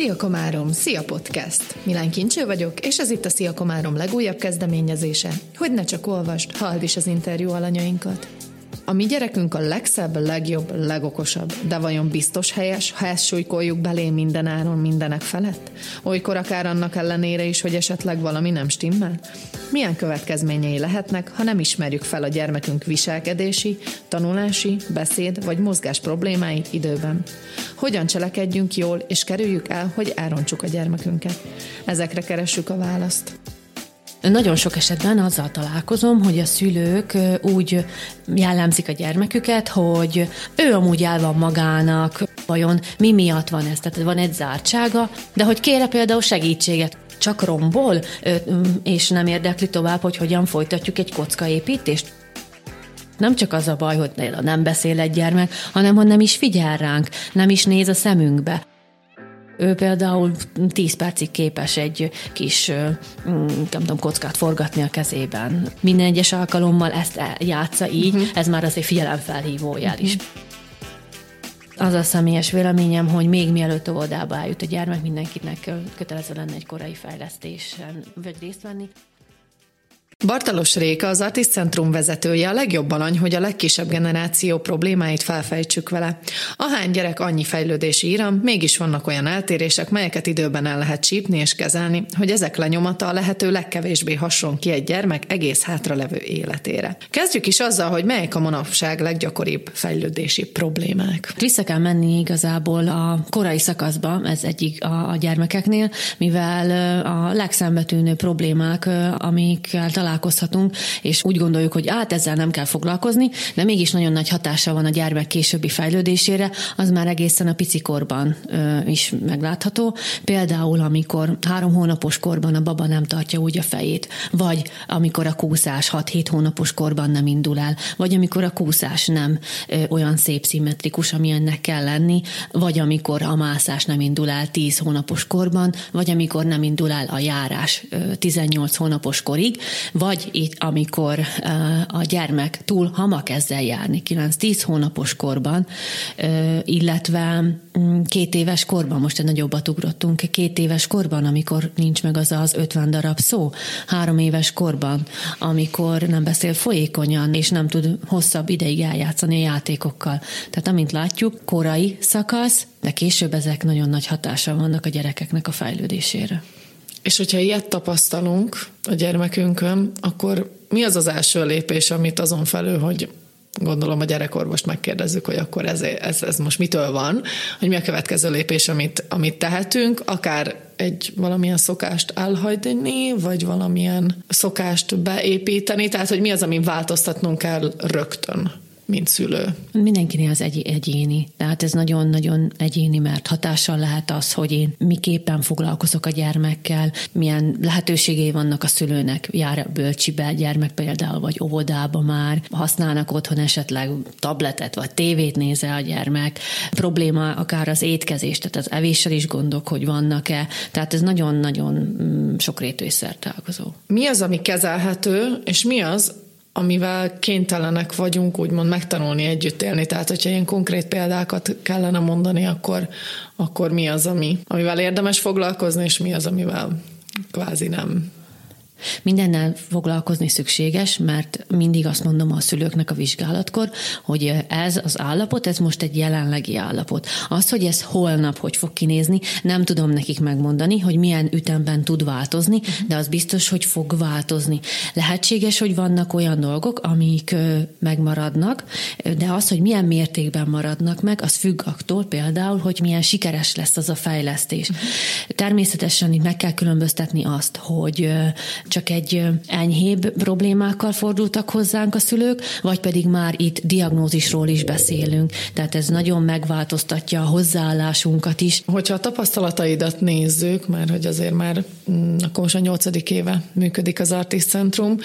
Szia Komárom, szia podcast! Milán Kincső vagyok, és ez itt a Szia Komárom legújabb kezdeményezése, hogy ne csak olvast, halld is az interjú alanyainkat. A mi gyerekünk a legszebb, legjobb, legokosabb, de vajon biztos helyes, ha ezt súlykoljuk belé minden áron, mindenek felett? Olykor akár annak ellenére is, hogy esetleg valami nem stimmel? Milyen következményei lehetnek, ha nem ismerjük fel a gyermekünk viselkedési, tanulási, beszéd vagy mozgás problémáit időben? Hogyan cselekedjünk jól és kerüljük el, hogy elrontsuk a gyermekünket? Ezekre keressük a választ. Nagyon sok esetben azzal találkozom, hogy a szülők úgy jellemzik a gyermeküket, hogy ő amúgy el van magának, vajon mi miatt van ez, tehát van egy zártsága, de hogy kére például segítséget, csak rombol, és nem érdekli tovább, hogy hogyan folytatjuk egy kockaépítést. Nem csak az a baj, hogy nem beszél egy gyermek, hanem hogy nem is figyel ránk, nem is néz a szemünkbe. Ő például 10 percig képes egy kis, kockát forgatni a kezében. Minden egyes alkalommal ezt játsza így, ez már azért figyelemfelhívójel is. Az a személyes véleményem, hogy még mielőtt óvodába eljut a gyermek, mindenkinek kötelező lenne egy korai fejlesztésen vagy részt venni. Barthalos Réka, az Artis Centrum vezetője, a legjobb alany, hogy a legkisebb generáció problémáit felfejtsük vele. Ahány gyerek, annyi fejlődési íram, mégis vannak olyan eltérések, melyeket időben el lehet csípni és kezelni, hogy ezek lenyomata a lehető legkevésbé hasson ki egy gyermek egész hátralevő életére. Kezdjük is azzal, hogy melyek a manapság leggyakoribb fejlődési problémák. Vissza kell menni igazából a korai szakaszba, ez egyik a gyermekeknél, mivel a legszembetűnő problémák, amikkel találkozhatunk, és úgy gondoljuk, hogy ezzel nem kell foglalkozni, de mégis nagyon nagy hatása van a gyermek későbbi fejlődésére, az már egészen a picikorban is meglátható. Például, amikor 3 hónapos korban a baba nem tartja úgy a fejét, vagy amikor a kúszás 6-7 hónapos korban nem indul el, vagy amikor a kúszás nem olyan szép szimmetrikus, ami ennek kell lenni, vagy amikor a mászás nem indul el 10 hónapos korban, vagy amikor nem indul el a járás 18 hónapos korig, vagy itt, amikor a gyermek túl hamar kezd el járni, 9-10 hónapos korban, illetve 2 éves korban, most egy nagyobbat ugrottunk, 2 éves korban, amikor nincs meg az 50 darab szó, 3 éves korban, amikor nem beszél folyékonyan, és nem tud hosszabb ideig eljátszani a játékokkal. Tehát amint látjuk, korai szakasz, de később ezek nagyon nagy hatással vannak a gyerekeknek a fejlődésére. És hogyha ilyet tapasztalunk a gyermekünkön, akkor mi az az első lépés, amit azon felül, hogy gondolom a gyerekorvost megkérdezzük, hogy akkor ez most mitől van, hogy mi a következő lépés, amit tehetünk, akár egy valamilyen szokást elhagyni, vagy valamilyen szokást beépíteni, tehát hogy mi az, amin változtatnunk kell rögtön, mint szülő. Mindenkinél az egyéni. Tehát ez nagyon-nagyon egyéni, mert hatással lehet az, hogy én miképpen foglalkozok a gyermekkel, milyen lehetőségei vannak a szülőnek. Jár a bölcsibe gyermek például, vagy óvodába már. Használnak otthon esetleg tabletet, vagy tévét nézel a gyermek. Probléma akár az étkezés, tehát az evéssel is gondok, hogy vannak-e. Tehát ez nagyon-nagyon sokrétű és szerteágazó. Mi az, ami kezelhető, és mi az, amivel kénytelenek vagyunk úgymond megtanulni együtt élni. Tehát, hogyha ilyen konkrét példákat kellene mondani, akkor mi az, amivel érdemes foglalkozni, és mi az, amivel kvázi nem. Mindennel foglalkozni szükséges, mert mindig azt mondom a szülőknek a vizsgálatkor, hogy ez az állapot, ez most egy jelenlegi állapot. Az, hogy ez holnap hogy fog kinézni, nem tudom nekik megmondani, hogy milyen ütemben tud változni, de az biztos, hogy fog változni. Lehetséges, hogy vannak olyan dolgok, amik megmaradnak, de az, hogy milyen mértékben maradnak meg, az függ attól például, hogy milyen sikeres lesz az a fejlesztés. Természetesen itt meg kell különböztetni azt, hogy csak egy enyhébb problémákkal fordultak hozzánk a szülők, vagy pedig már itt diagnózisról is beszélünk. Tehát ez nagyon megváltoztatja a hozzáállásunkat is. Hogyha a tapasztalataidat nézzük, mert hogy azért már akkor most a 8. éve működik az Artis Centrum,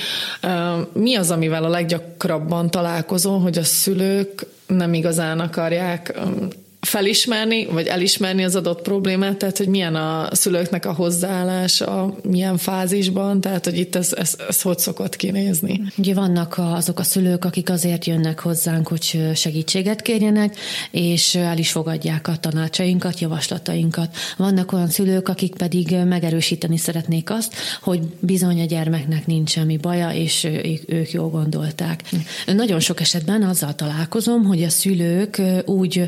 mi az, amivel a leggyakrabban találkozol, hogy a szülők nem igazán akarják felismerni, vagy elismerni az adott problémát, tehát, hogy milyen a szülőknek a hozzáállása, milyen fázisban, tehát, hogy itt ez hogy szokott kinézni. Ugye vannak azok a szülők, akik azért jönnek hozzánk, hogy segítséget kérjenek, és el is fogadják a tanácsainkat, javaslatainkat. Vannak olyan szülők, akik pedig megerősíteni szeretnék azt, hogy bizony a gyermeknek nincs semmi baja, és ők jól gondolták. Nagyon sok esetben azzal találkozom, hogy a szülők úgy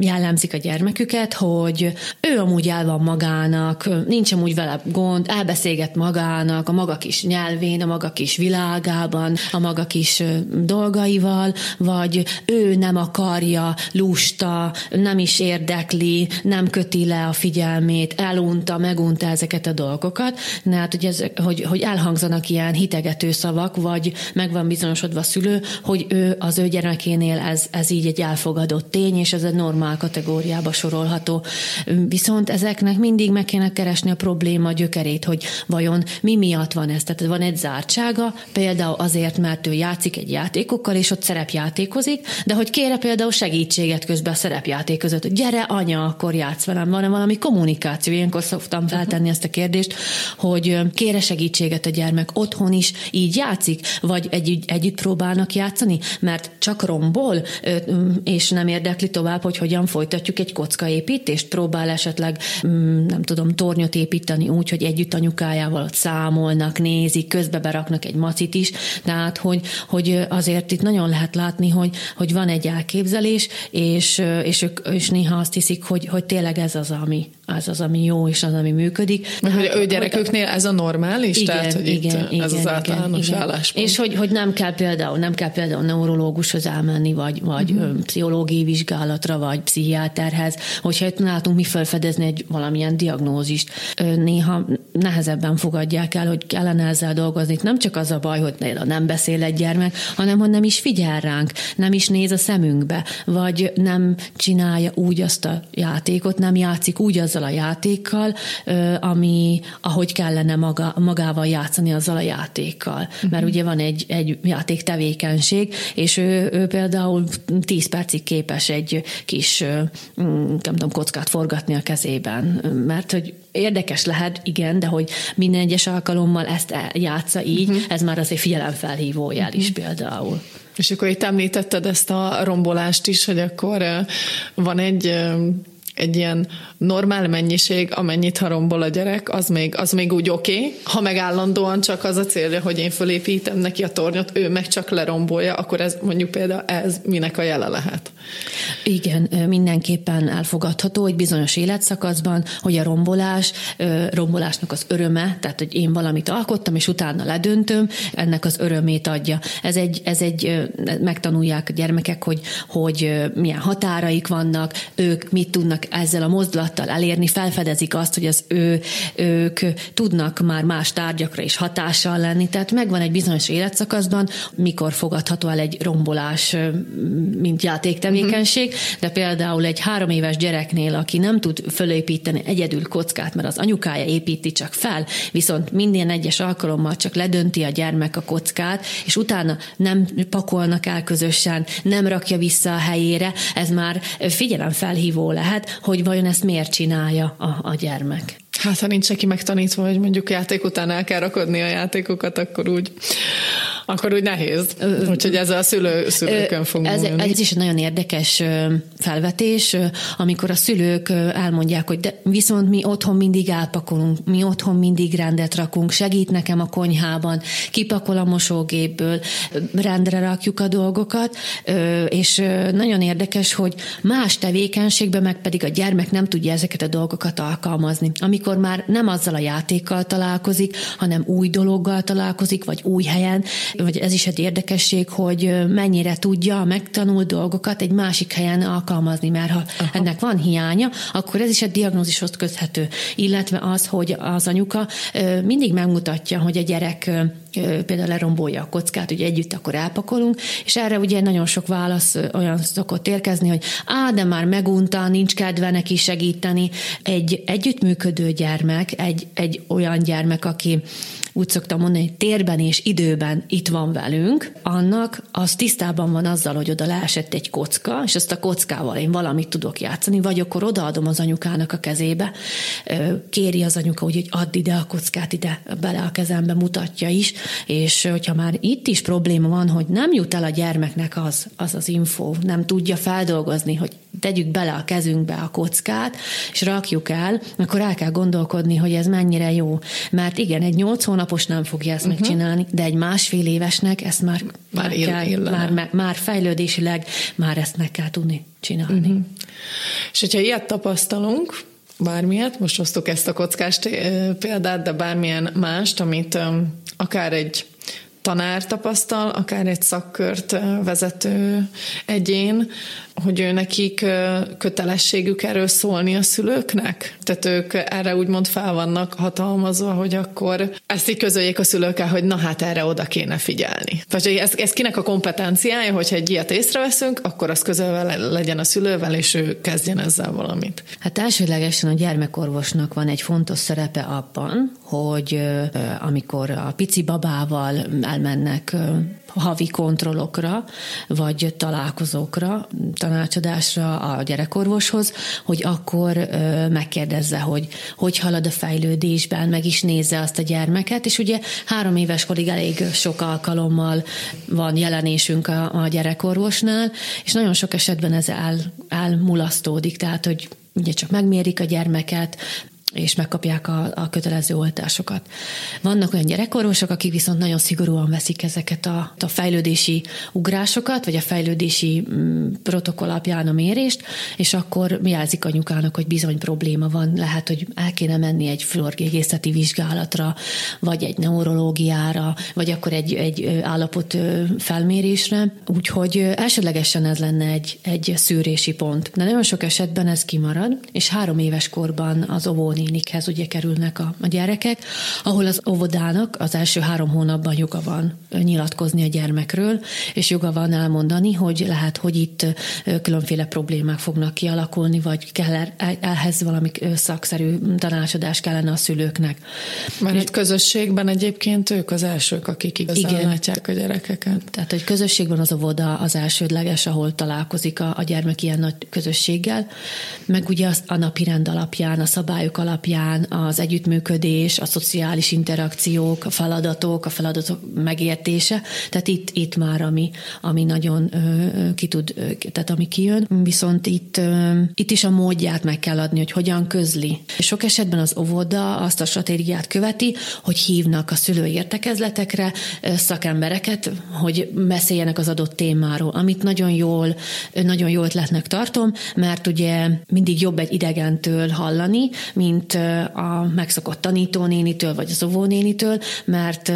jellemzik a gyermeküket, hogy ő amúgy el van magának, nincs amúgy vele gond, elbeszélget magának, a maga kis nyelvén, a maga kis világában, a maga kis dolgaival, vagy ő nem akarja, lusta, nem is érdekli, nem köti le a figyelmét, elunta, megunta ezeket a dolgokat, de hát, hogy elhangzanak ilyen hitegető szavak, vagy meg van bizonyosodva a szülő, hogy az ő gyermekénél ez így egy elfogadott tény, és ez egy normál kategóriába sorolható. Viszont ezeknek mindig meg kéne keresni a probléma gyökerét, hogy vajon mi miatt van ez. Tehát van egy zártsága, például azért, mert ő játszik egy játékokkal, és ott szerepjátékozik, de hogy kére például segítséget közben a szerepjáték között. Gyere, anya, akkor játsz velem. Van-e valami kommunikáció? Ilyenkor szoktam feltenni ezt a kérdést, hogy kére segítséget a gyermek otthon is így játszik, vagy együtt próbálnak játszani, mert csak rombol, és nem érdekli tovább, hogy hogyan folytatjuk egy kockaépítést, próbál esetleg, nem tudom, tornyot építeni úgy, hogy együtt anyukájával ott számolnak, nézik, közbe beraknak egy macit is, tehát hogy azért itt nagyon lehet látni, hogy van egy elképzelés, és néha azt hiszik, hogy tényleg ez az, ami jó, és az, ami működik. Mert hogy ő gyereküknél ez a normális, igen, tehát, hogy igen, itt ez az általános álláspont. És hogy nem kell például neurológushoz elmenni, vagy pszichológiai vizsgálatra, vagy pszichiáterhez, hogyha itt látunk mi felfedezni egy valamilyen diagnózist. Néha nehezebben fogadják el, hogy kellene ezzel dolgozni. Nem csak az a baj, hogy nem beszél egy gyermek, hanem hogy nem is figyel ránk, nem is néz a szemünkbe, vagy nem csinálja úgy azt a játékot, nem játszik úgy azzal a játékkal, ami ahogy kellene magával játszani azzal a játékkal. Mert ugye van egy játéktevékenység, és ő például 10 percig képes egy kis nem tudom, kockát forgatni a kezében, mert hogy érdekes lehet, igen, de hogy minden egyes alkalommal ezt játsza így, ez már azért figyelemfelhívó jel is például. És akkor itt említetted ezt a rombolást is, hogy akkor van egy ilyen normál mennyiség, amennyit harombol a gyerek, az még úgy oké. Ha meg állandóan csak az a célja, hogy én fölépítem neki a tornyot, ő meg csak lerombolja, akkor ez mondjuk például ez minek a jele lehet? Igen, mindenképpen elfogadható, hogy bizonyos életszakaszban, hogy a rombolásnak az öröme, tehát, hogy én valamit alkottam, és utána ledöntöm, ennek az örömét adja. Ez egy megtanulják a gyermekek, hogy milyen határaik vannak, ők mit tudnak ezzel a mozdulattal elérni, felfedezik azt, hogy az ők tudnak már más tárgyakra is hatással lenni, tehát megvan egy bizonyos életszakaszban, mikor fogadható el egy rombolás, mint játéktevékenység, de például egy 3 éves gyereknél, aki nem tud fölépíteni egyedül kockát, mert az anyukája építi csak fel, viszont minden egyes alkalommal csak ledönti a gyermek a kockát, és utána nem pakolnak el közösen, nem rakja vissza a helyére, ez már figyelemfelhívó lehet, hogy vajon ezt miért csinálja a gyermek. Hát, ha nincs neki megtanítva, hogy mondjuk játék után el kell rakodni a játékokat, akkor úgy nehéz. Úgyhogy ez a szülőkön fog múlni. Ez is egy nagyon érdekes felvetés, amikor a szülők elmondják, hogy de viszont mi otthon mindig elpakolunk, mi otthon mindig rendet rakunk, segít nekem a konyhában, kipakol a mosógépből, rendre rakjuk a dolgokat, és nagyon érdekes, hogy más tevékenységben meg pedig a gyermek nem tudja ezeket a dolgokat alkalmazni. Amikor már nem azzal a játékkal találkozik, hanem új dologgal találkozik, vagy új helyen, vagy ez is egy érdekesség, hogy mennyire tudja a megtanult dolgokat egy másik helyen alkalmazni, mert ha ennek van hiánya, akkor ez is a diagnózishoz köthető. Illetve az, hogy az anyuka mindig megmutatja, hogy a gyerek például lerombolja a kockát, ugye együtt akkor elpakolunk, és erre ugye nagyon sok válasz olyan szokott érkezni, hogy de már megunta, nincs kedve neki segíteni. Egy együttműködő gyermek, egy olyan gyermek, aki úgy szoktam mondani, hogy térben és időben itt van velünk, annak az tisztában van azzal, hogy oda leesett egy kocka, és azt a kockával én valamit tudok játszani, vagy akkor odaadom az anyukának a kezébe, kéri az anyuka, hogy add ide a kockát, ide bele a kezembe, mutatja is, és hogyha már itt is probléma van, hogy nem jut el a gyermeknek az infó, nem tudja feldolgozni, hogy tegyük bele a kezünkbe a kockát, és rakjuk el, akkor el kell gondolkodni, hogy ez mennyire jó. Mert igen, egy 8 hónapos nem fogja ezt megcsinálni, de egy 1,5 évesnek ezt már fejlődésileg már ezt meg kell tudni csinálni. És hogyha ilyet tapasztalunk, bármilyet, most hoztuk ezt a kockás példát, de bármilyen mást, amit akár egy tanár tapasztal, akár egy szakkört vezető egyén, hogy ő nekik kötelességük erről szólni a szülőknek? Tehát ők erre úgymond fel vannak hatalmazva, hogy akkor ezt így közöljék a szülőkkel, hogy na hát erre oda kéne figyelni. Tehát ez kinek a kompetenciája, hogyha egy ilyet észreveszünk, akkor az közölve legyen a szülővel, és ő kezdjen ezzel valamit. Hát elsődlegesen a gyermekorvosnak van egy fontos szerepe abban, hogy amikor a pici babával elmennek havi kontrollokra, vagy találkozókra, tanácsadásra a gyerekorvoshoz, hogy akkor megkérdezze, hogy halad a fejlődésben, meg is nézze azt a gyermeket, és ugye 3 éves korig elég sok alkalommal van jelenésünk a gyerekorvosnál, és nagyon sok esetben ez elmulasztódik, tehát hogy ugye csak megmérik a gyermeket, és megkapják a kötelező oltásokat. Vannak olyan gyerekorvosok, akik viszont nagyon szigorúan veszik ezeket a fejlődési ugrásokat, vagy a fejlődési protokoll alapján a mérést, és akkor jelzik anyukának, hogy bizony probléma van, lehet, hogy el kéne menni egy fluorgégészeti vizsgálatra, vagy egy neurológiára, vagy akkor egy állapot felmérésre. Úgyhogy elsődlegesen ez lenne egy szűrési pont. De nagyon sok esetben ez kimarad, és 3 éves korban az óvóni nénikhez ugye kerülnek a gyerekek, ahol az óvodának az első 3 hónapban joga van nyilatkozni a gyermekről, és joga van elmondani, hogy lehet, hogy itt különféle problémák fognak kialakulni, vagy kell ehhez valami szakszerű tanácsadás kellene a szülőknek. Mert hát közösségben egyébként ők az elsők, akik igazán látják a gyerekeket. Tehát, hogy közösségben az óvoda az elsődleges, ahol találkozik a gyermek ilyen nagy közösséggel, meg ugye a napirend alapján, a szabályok alapján az együttműködés, a szociális interakciók, a feladatok megértése, tehát itt már ami nagyon tehát ami kijön, viszont itt is a módját meg kell adni, hogy hogyan közli. Sok esetben az óvoda azt a stratégiát követi, hogy hívnak a szülői értekezletekre szakembereket, hogy beszéljenek az adott témáról, amit nagyon jó ötletnek tartom, mert ugye mindig jobb egy idegentől hallani, mint a megszokott tanítónénitől, vagy az óvónénitől, mert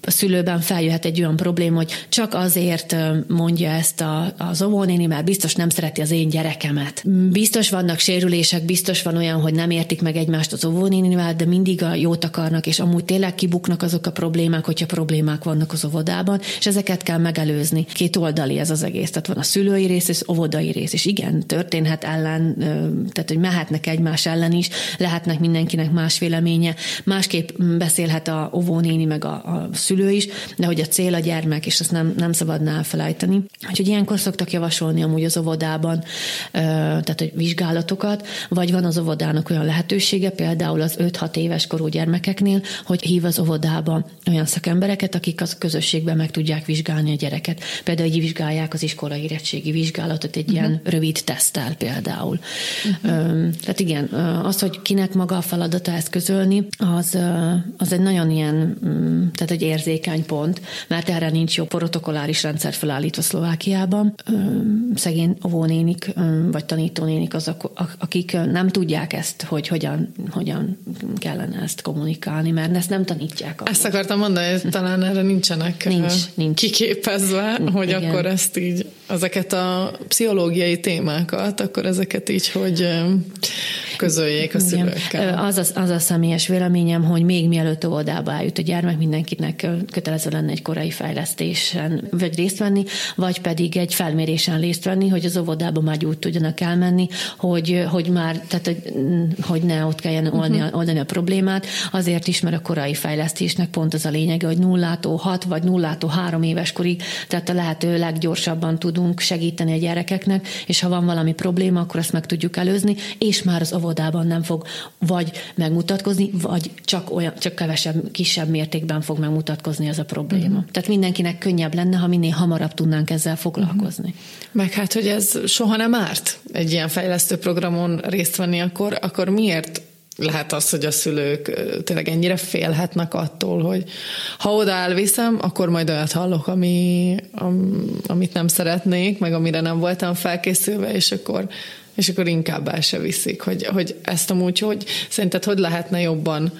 a szülőben feljöhet egy olyan probléma, hogy csak azért mondja ezt az óvónéni, mert biztos nem szereti az én gyerekemet. Biztos vannak sérülések, biztos van olyan, hogy nem értik meg egymást az óvónénivel, de mindig a jót akarnak, és amúgy tényleg kibuknak azok a problémák, hogyha problémák vannak az óvodában, és ezeket kell megelőzni. 2 oldali ez az egész, tehát van a szülői rész és az óvodai rész, és igen, történhet ellen, tehát hogy mehetnek egymás ellen is, lehetnek mindenkinek más véleménye, másképp beszélhet a óvónéni meg a szülő is, de hogy a cél a gyermek, és ezt nem szabadná elfelejteni. Úgyhogy ilyenkor szoktak javasolni amúgy az óvodában, tehát hogy vizsgálatokat, vagy van az óvodának olyan lehetősége, például az 5-6 éves korú gyermekeknél, hogy hív az óvodába olyan szakembereket, akik az közösségben meg tudják vizsgálni a gyereket. Például így vizsgálják az iskolai érettségi vizsgálatot egy ilyen rövid teszttel például. Tehát igen, az, hogy kinek maga a feladata ezt közölni, az egy nagyon ilyen, tehát egy érzékeny pont, mert erre nincs jó protokolláris rendszer felállítva Szlovákiában. Szegény óvónénik, vagy tanítónénik azok, akik nem tudják ezt, hogy hogyan kellene ezt kommunikálni, mert ezt nem tanítják. Ezt akartam mondani, hogy talán erre nincsenek kiképezve, hogy igen. Akkor ezt így, ezeket a pszichológiai témákat, akkor ezeket így, hogy közöljék a szülőkkel. Az a személyes véleményem, hogy még mielőtt óvodába eljut a gyermek, mindenkinek kötelező lenne egy korai fejlesztésen vagy részt venni, vagy pedig egy felmérésen részt venni, hogy az óvodába már úgy tudjanak elmenni, hogy már, tehát hogy ne ott kelljen oldani a problémát. Azért is, mert a korai fejlesztésnek pont az a lényege, hogy 0-6 vagy 0-3 éves korig, tehát a lehető leggyorsabban tudunk segíteni a gyerekeknek, és ha van valami probléma, akkor azt meg tudjuk előzni, és már az óvodában nem fog vagy megmutatkozni, vagy csak kevesebb, kisebb mértékben fog megmutatkozni az a probléma. Tehát mindenkinek könnyebb lenne, ha minél hamarabb tudnánk ezzel foglalkozni. Meg hát, hogy ez soha nem árt egy ilyen fejlesztő programon részt venni, akkor miért lehet az, hogy a szülők tényleg ennyire félhetnek attól, hogy ha oda elviszem, akkor majd olyat hallok, amit nem szeretnék, meg amire nem voltam felkészülve, és akkor inkább el se viszik. Hogy ezt amúgy, hogy szerinted hogy lehetne jobban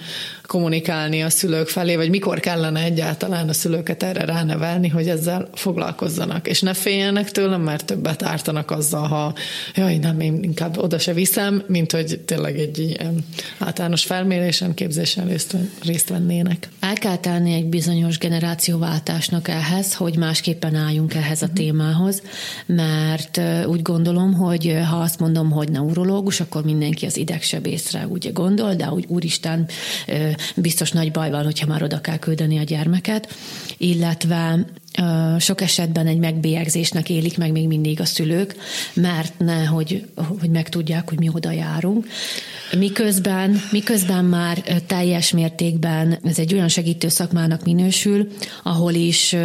kommunikálni a szülők felé, vagy mikor kellene egyáltalán a szülőket erre ránevelni, hogy ezzel foglalkozzanak, és ne féljenek tőlem, mert többet ártanak azzal, ha jaj, nem, én inkább oda se viszem, mint hogy tényleg egy ilyen általános felmérésen, képzésen részt vennének. El kell tenni egy bizonyos generációváltásnak ehhez, hogy másképpen álljunk ehhez a témához, mert úgy gondolom, hogy ha azt mondom, hogy neurológus, akkor mindenki az idegsebészre úgy gondol, de úgy úristen, biztos nagy baj van, hogyha már oda kell küldeni a gyermeket, illetve sok esetben egy megbélyegzésnek élik meg még mindig a szülők, mert nehogy megtudják, hogy mi oda járunk. Miközben már teljes mértékben ez egy olyan segítő szakmának minősül, ahol is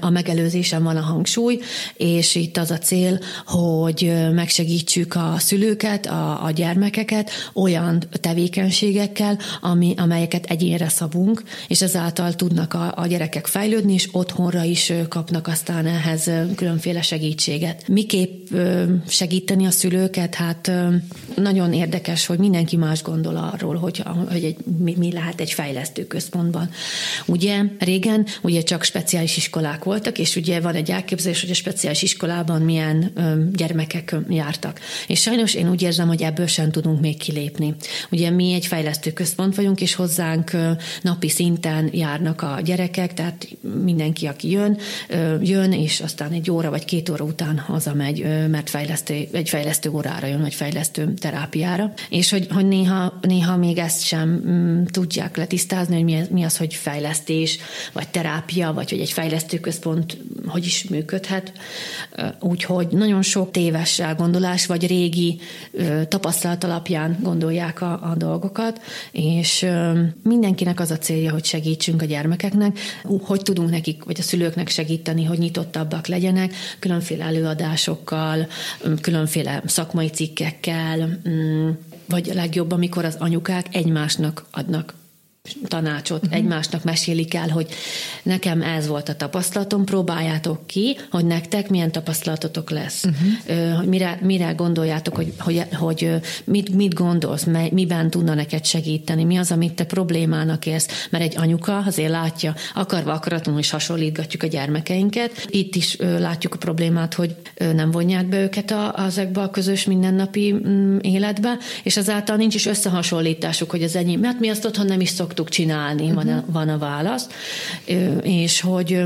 a megelőzésen van a hangsúly, és itt az a cél, hogy megsegítsük a szülőket, a gyermekeket olyan tevékenységekkel, amelyeket egyénre szabunk, és ezáltal tudnak a gyerekek fejlődni, és otthonra is kapnak aztán ehhez különféle segítséget. Miképp segíteni a szülőket? Hát nagyon érdekes, hogy mindenki más gondol arról, hogy mi lehet egy fejlesztő központban. Ugye régen csak speciális iskolák voltak, és ugye van egy elképzelés, hogy a speciális iskolában milyen gyermekek jártak. És sajnos én úgy érzem, hogy ebből sem tudunk még kilépni. Ugye mi egy fejlesztő központ vagyunk, és hozzánk napi szinten járnak a gyerekek, tehát mindenki, aki jön, és aztán 1 óra vagy 2 óra után hazamegy, mert egy fejlesztő órára jön, vagy fejlesztő terápiára. És hogy néha még ezt sem tudják letisztázni, hogy mi az, hogy fejlesztés, vagy terápia, vagy hogy egy fejlesztő központ hogy is működhet. Úgyhogy nagyon sok téves elgondolás, vagy régi tapasztalat alapján gondolják a dolgokat, és mindenkinek az a célja, hogy segítsünk a gyermekeknek, hogy tudunk nekik, vagy a szülőknek segíteni, hogy nyitottabbak legyenek, különféle előadásokkal, különféle szakmai cikkekkel, vagy a legjobb, amikor az anyukák egymásnak adnak tanácsot, egymásnak mesélik el, hogy nekem ez volt a tapasztalatom, próbáljátok ki, hogy nektek milyen tapasztalatotok lesz. Mire gondoljátok, hogy mit gondolsz, miben tudna neked segíteni, mi az, amit te problémának élsz, mert egy anyuka azért látja, akarva akaratlanul is hasonlítgatjuk a gyermekeinket. Itt is látjuk a problémát, hogy nem vonják be őket ezekbe a közös mindennapi életbe, és azáltal nincs is összehasonlításuk, hogy az enyém, mert mi azt otthon nem is szoktuk csinálni, van a válasz, és hogy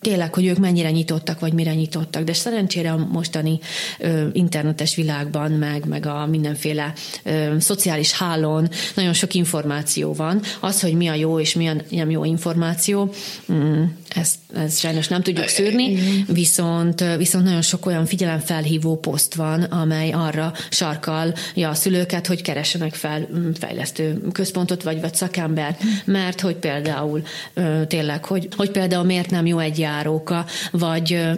tényleg, hogy ők mennyire nyitottak, vagy mire nyitottak, de szerencsére a mostani internetes világban, meg a mindenféle szociális hálón nagyon sok információ van. Az, hogy mi a jó és mi a nem jó információ, ezt sajnos nem tudjuk szűrni, viszont nagyon sok olyan figyelemfelhívó poszt van, amely arra sarkalja a szülőket, hogy keressenek fel fejlesztő központot, vagy szakembert, mert hogy például tényleg, hogy például miért nem jó egy járóka,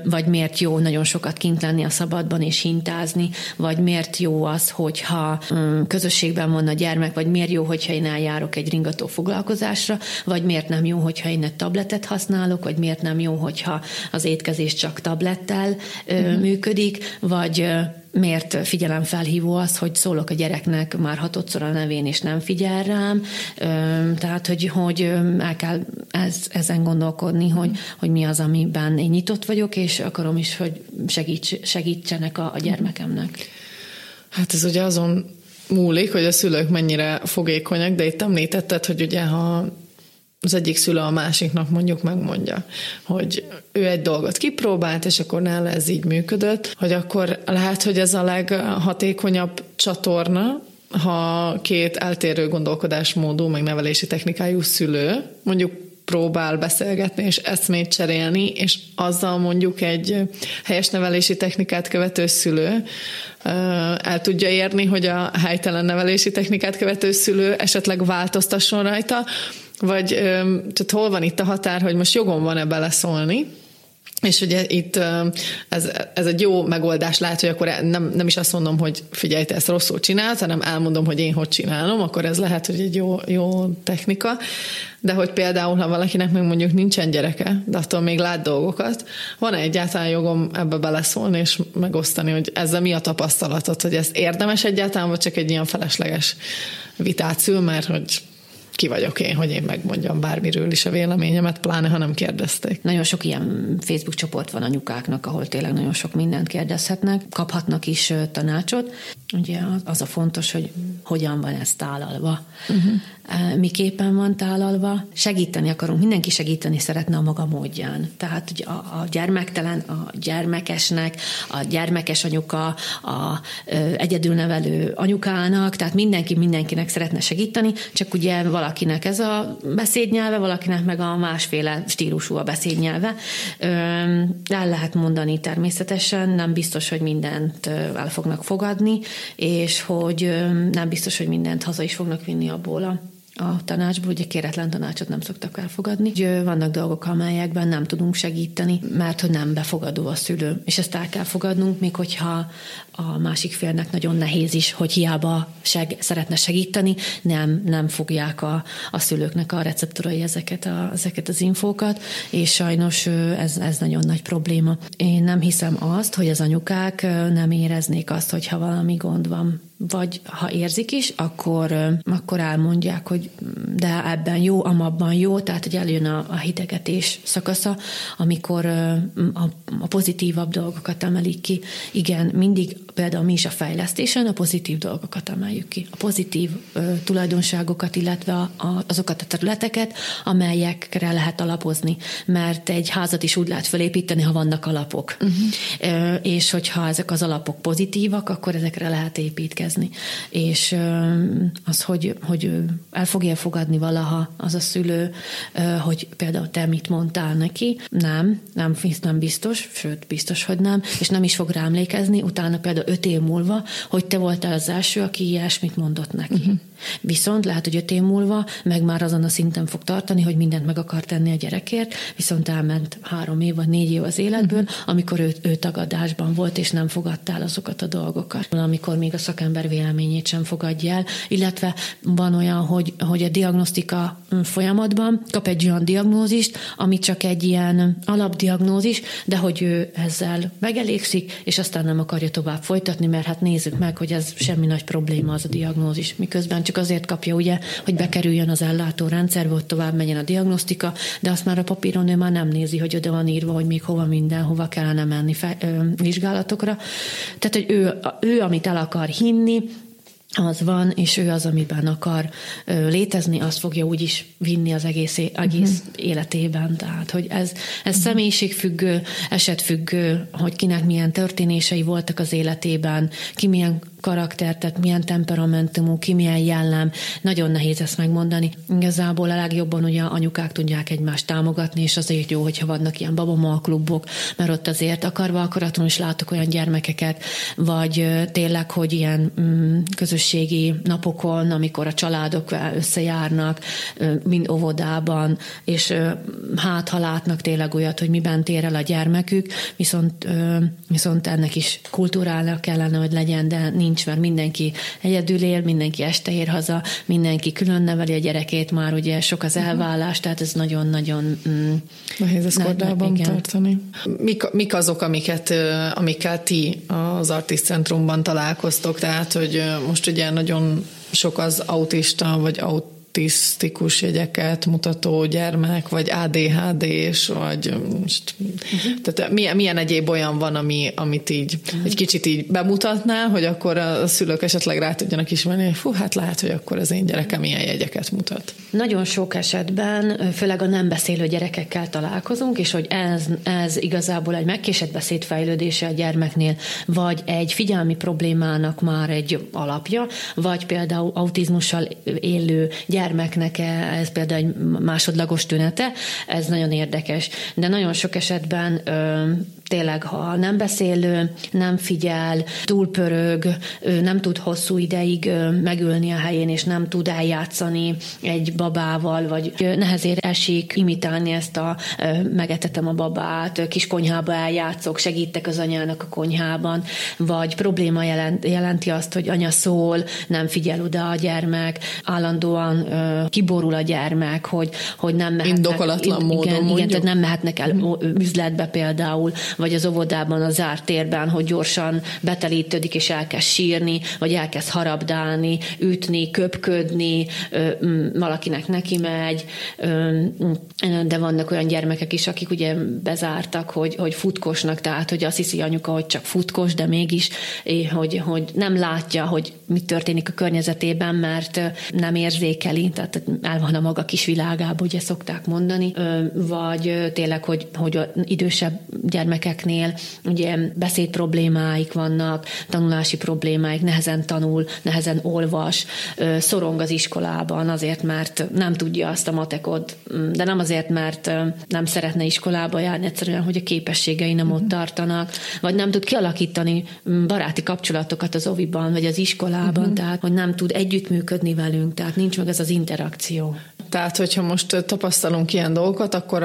vagy miért jó nagyon sokat kint lenni a szabadban és hintázni, vagy miért jó az, hogyha közösségben van a gyermek, vagy miért jó, hogyha én eljárok egy ringató foglalkozásra, vagy miért nem jó, hogyha én egy tabletet használok, vagy miért nem jó, hogyha az étkezés csak tablettel működik, vagy miért figyelemfelhívó az, hogy szólok a gyereknek már 6-szor a nevén, és nem figyel rám. Tehát, hogy el kell ezen gondolkodni, hogy mi az, amiben én nyitott vagyok, és akarom is, hogy segítsenek a gyermekemnek. Hát ez ugye azon múlik, hogy a szülők mennyire fogékonyak, de itt említetted, hogy ugye ha az egyik szülő a másiknak mondjuk megmondja, hogy ő egy dolgot kipróbált, és akkor nála ez így működött, hogy akkor lehet, hogy ez a leghatékonyabb csatorna, ha két eltérő gondolkodásmódú, meg nevelési technikájú szülő mondjuk próbál beszélgetni és eszmét cserélni, és azzal mondjuk egy helyes nevelési technikát követő szülő el tudja érni, hogy a helytelen nevelési technikát követő szülő esetleg változtasson rajta, vagy tehát hol van itt a határ, hogy most jogom van-e beleszólni, és ugye itt ez egy jó megoldás lehet, hogy akkor nem is azt mondom, hogy figyelj, te ezt rosszul csinálsz, hanem elmondom, hogy én hogy csinálom, akkor ez lehet, hogy egy jó technika, de hogy például, ha valakinek még mondjuk nincsen gyereke, de attól még lát dolgokat, van egyáltalán jogom ebbe beleszólni és megosztani, hogy ezzel mi a tapasztalatot, hogy ez érdemes egyáltalán, vagy csak egy ilyen felesleges vitát szül, mert hogy ki vagyok én, hogy én megmondjam bármiről is a véleményemet, pláne, ha nem kérdezték. Nagyon sok ilyen Facebook csoport van anyukáknak, ahol tényleg nagyon sok mindent kérdezhetnek, kaphatnak is tanácsot. Ugye az a fontos, hogy hogyan van ez tálalva, miképpen van tálalva. Segíteni akarunk, mindenki segíteni szeretne a maga módján. Tehát ugye a gyermektelen, a gyermekesnek, a gyermekes anyuka, a egyedülnevelő anyukának, tehát mindenki mindenkinek szeretne segíteni, csak ugye valakinek ez a beszédnyelve, valakinek meg a másféle stílusú a beszédnyelve. El lehet mondani természetesen, nem biztos, hogy mindent el fognak fogadni, és hogy nem biztos, hogy mindent haza is fognak vinni abból a tanácsból, ugye kéretlen tanácsot nem szoktak elfogadni. Ugye vannak dolgok, amelyekben nem tudunk segíteni, mert hogy nem befogadó a szülő. És ezt el kell fogadnunk, még hogyha a másik félnek nagyon nehéz is, hogy hiába szeretne segíteni, nem fogják a szülőknek a receptorai ezeket az infókat, és sajnos ez nagyon nagy probléma. Én nem hiszem azt, hogy az anyukák nem éreznék azt, hogyha valami gond van. Vagy ha érzik is, akkor elmondják, hogy de ebben jó, amabban jó, tehát hogy eljön a hidegetés szakasza, amikor a pozitívabb dolgokat emelik ki. Igen, mindig például mi is a fejlesztésen a pozitív dolgokat emeljük ki. A pozitív tulajdonságokat, illetve azokat a területeket, amelyekre lehet alapozni. Mert egy házat is úgy lehet felépíteni, ha vannak alapok. És hogyha ezek az alapok pozitívak, akkor ezekre lehet építkezni. És az, hogy el fogja fogadni valaha az a szülő, hogy például te mit mondtál neki, nem biztos, sőt, biztos, hogy nem, és nem is fog rá emlékezni, utána például 5 év múlva, hogy te voltál az első, aki ilyesmit mondott neki. Viszont lehet, hogy 5 év múlva meg már azon a szinten fog tartani, hogy mindent meg akar tenni a gyerekért, viszont elment 3 év vagy 4 év az életből, amikor ő tagadásban volt, és nem fogadtál azokat a dolgokat. Amikor még a szakember véleményét sem fogadja el, illetve van olyan, hogy a diagnosztika folyamatban kap egy olyan diagnózist, ami csak egy ilyen alapdiagnózis, de hogy ő ezzel megelégszik, és aztán nem akarja tovább folytatni, mert hát nézzük meg, hogy ez semmi nagy probléma az a diagnózis, miközben csak azért kapja, ugye, hogy bekerüljön az ellátórendszerbe, ott tovább menjen a diagnosztika, de azt már a papíron ő már nem nézi, hogy oda van írva, hogy még hova kellene menni vizsgálatokra. Tehát, hogy ő amit el akar hinni, az van, és ő az, amiben akar létezni, azt fogja úgyis vinni az egész életében. Tehát, hogy ez személyiségfüggő, esetfüggő, hogy kinek milyen történései voltak az életében, ki milyen karaktertet, milyen temperamentumú, ki milyen jellem. Nagyon nehéz ezt megmondani. Igazából a legjobban ugye anyukák tudják egymást támogatni, és azért jó, hogyha vannak ilyen babamalklubok, mert ott azért akarva akaraton is látok olyan gyermekeket, vagy tényleg, hogy ilyen közösségi napokon, amikor a családok összejárnak, mind óvodában, és hát ha látnak tényleg olyat, hogy miben tér el a gyermekük, viszont ennek is kultúrának kellene, hogy legyen, de nincs, mert mindenki egyedül él, mindenki este ér haza, mindenki külön neveli a gyerekét, már ugye sok az elvállás, tehát ez nagyon-nagyon... Nehéz ezt kordában tartani. Mik azok, amikkel ti az Artis Centrumban találkoztok? Tehát, hogy most ugye nagyon sok az autista, vagy autisztikus jegyeket mutató gyermek, vagy ADHD-s, vagy tehát milyen egyéb olyan van, amit így egy kicsit így bemutatnál, hogy akkor a szülők esetleg rá tudjanak ismerni, hogy fú, hát lehet, hogy akkor az én gyerekem ilyen jegyeket mutat. Nagyon sok esetben, főleg a nem beszélő gyerekekkel találkozunk, és hogy ez igazából egy megkésett beszédfejlődése a gyermeknél, vagy egy figyelmi problémának már egy alapja, vagy például autizmussal élő gyermeknek ez például egy másodlagos tünete, ez nagyon érdekes. De nagyon sok esetben tényleg, ha nem beszélő, nem figyel, túlpörög, nem tud hosszú ideig megülni a helyén, és nem tud eljátszani egy babával, vagy nehezén esik imitálni ezt a megetetem a babát, kis konyhába eljátszok, segítek az anyának a konyhában, vagy probléma jelenti azt, hogy anya szól, nem figyel oda a gyermek, állandóan kiborul a gyermek, hogy nem mehetnek. Indokolatlan módon igen, tehát nem mehetnek el üzletbe például, vagy az óvodában, a zárt térben, hogy gyorsan betelítődik, és elkezd sírni, vagy elkezd harabdálni, ütni, köpködni, valakinek neki megy, de vannak olyan gyermekek is, akik ugye bezártak, hogy futkosnak, tehát hogy azt hiszi anyuka, hogy csak futkos, de mégis, hogy nem látja, hogy mi történik a környezetében, mert nem érzékeli, tehát el van a maga kis világában, ugye szokták mondani, vagy tényleg, hogy idősebb gyermekeknél ugye beszéd problémáik vannak, tanulási problémáik, nehezen tanul, nehezen olvas, szorong az iskolában azért, mert nem tudja azt a matekot, de nem azért, mert nem szeretne iskolába járni, egyszerűen, hogy a képességei nem ott tartanak, vagy nem tud kialakítani baráti kapcsolatokat az oviban, vagy az iskolában, tehát hogy nem tud együttműködni velünk, tehát nincs meg ez az interakció. Tehát, hogyha most tapasztalunk ilyen dolgokat, akkor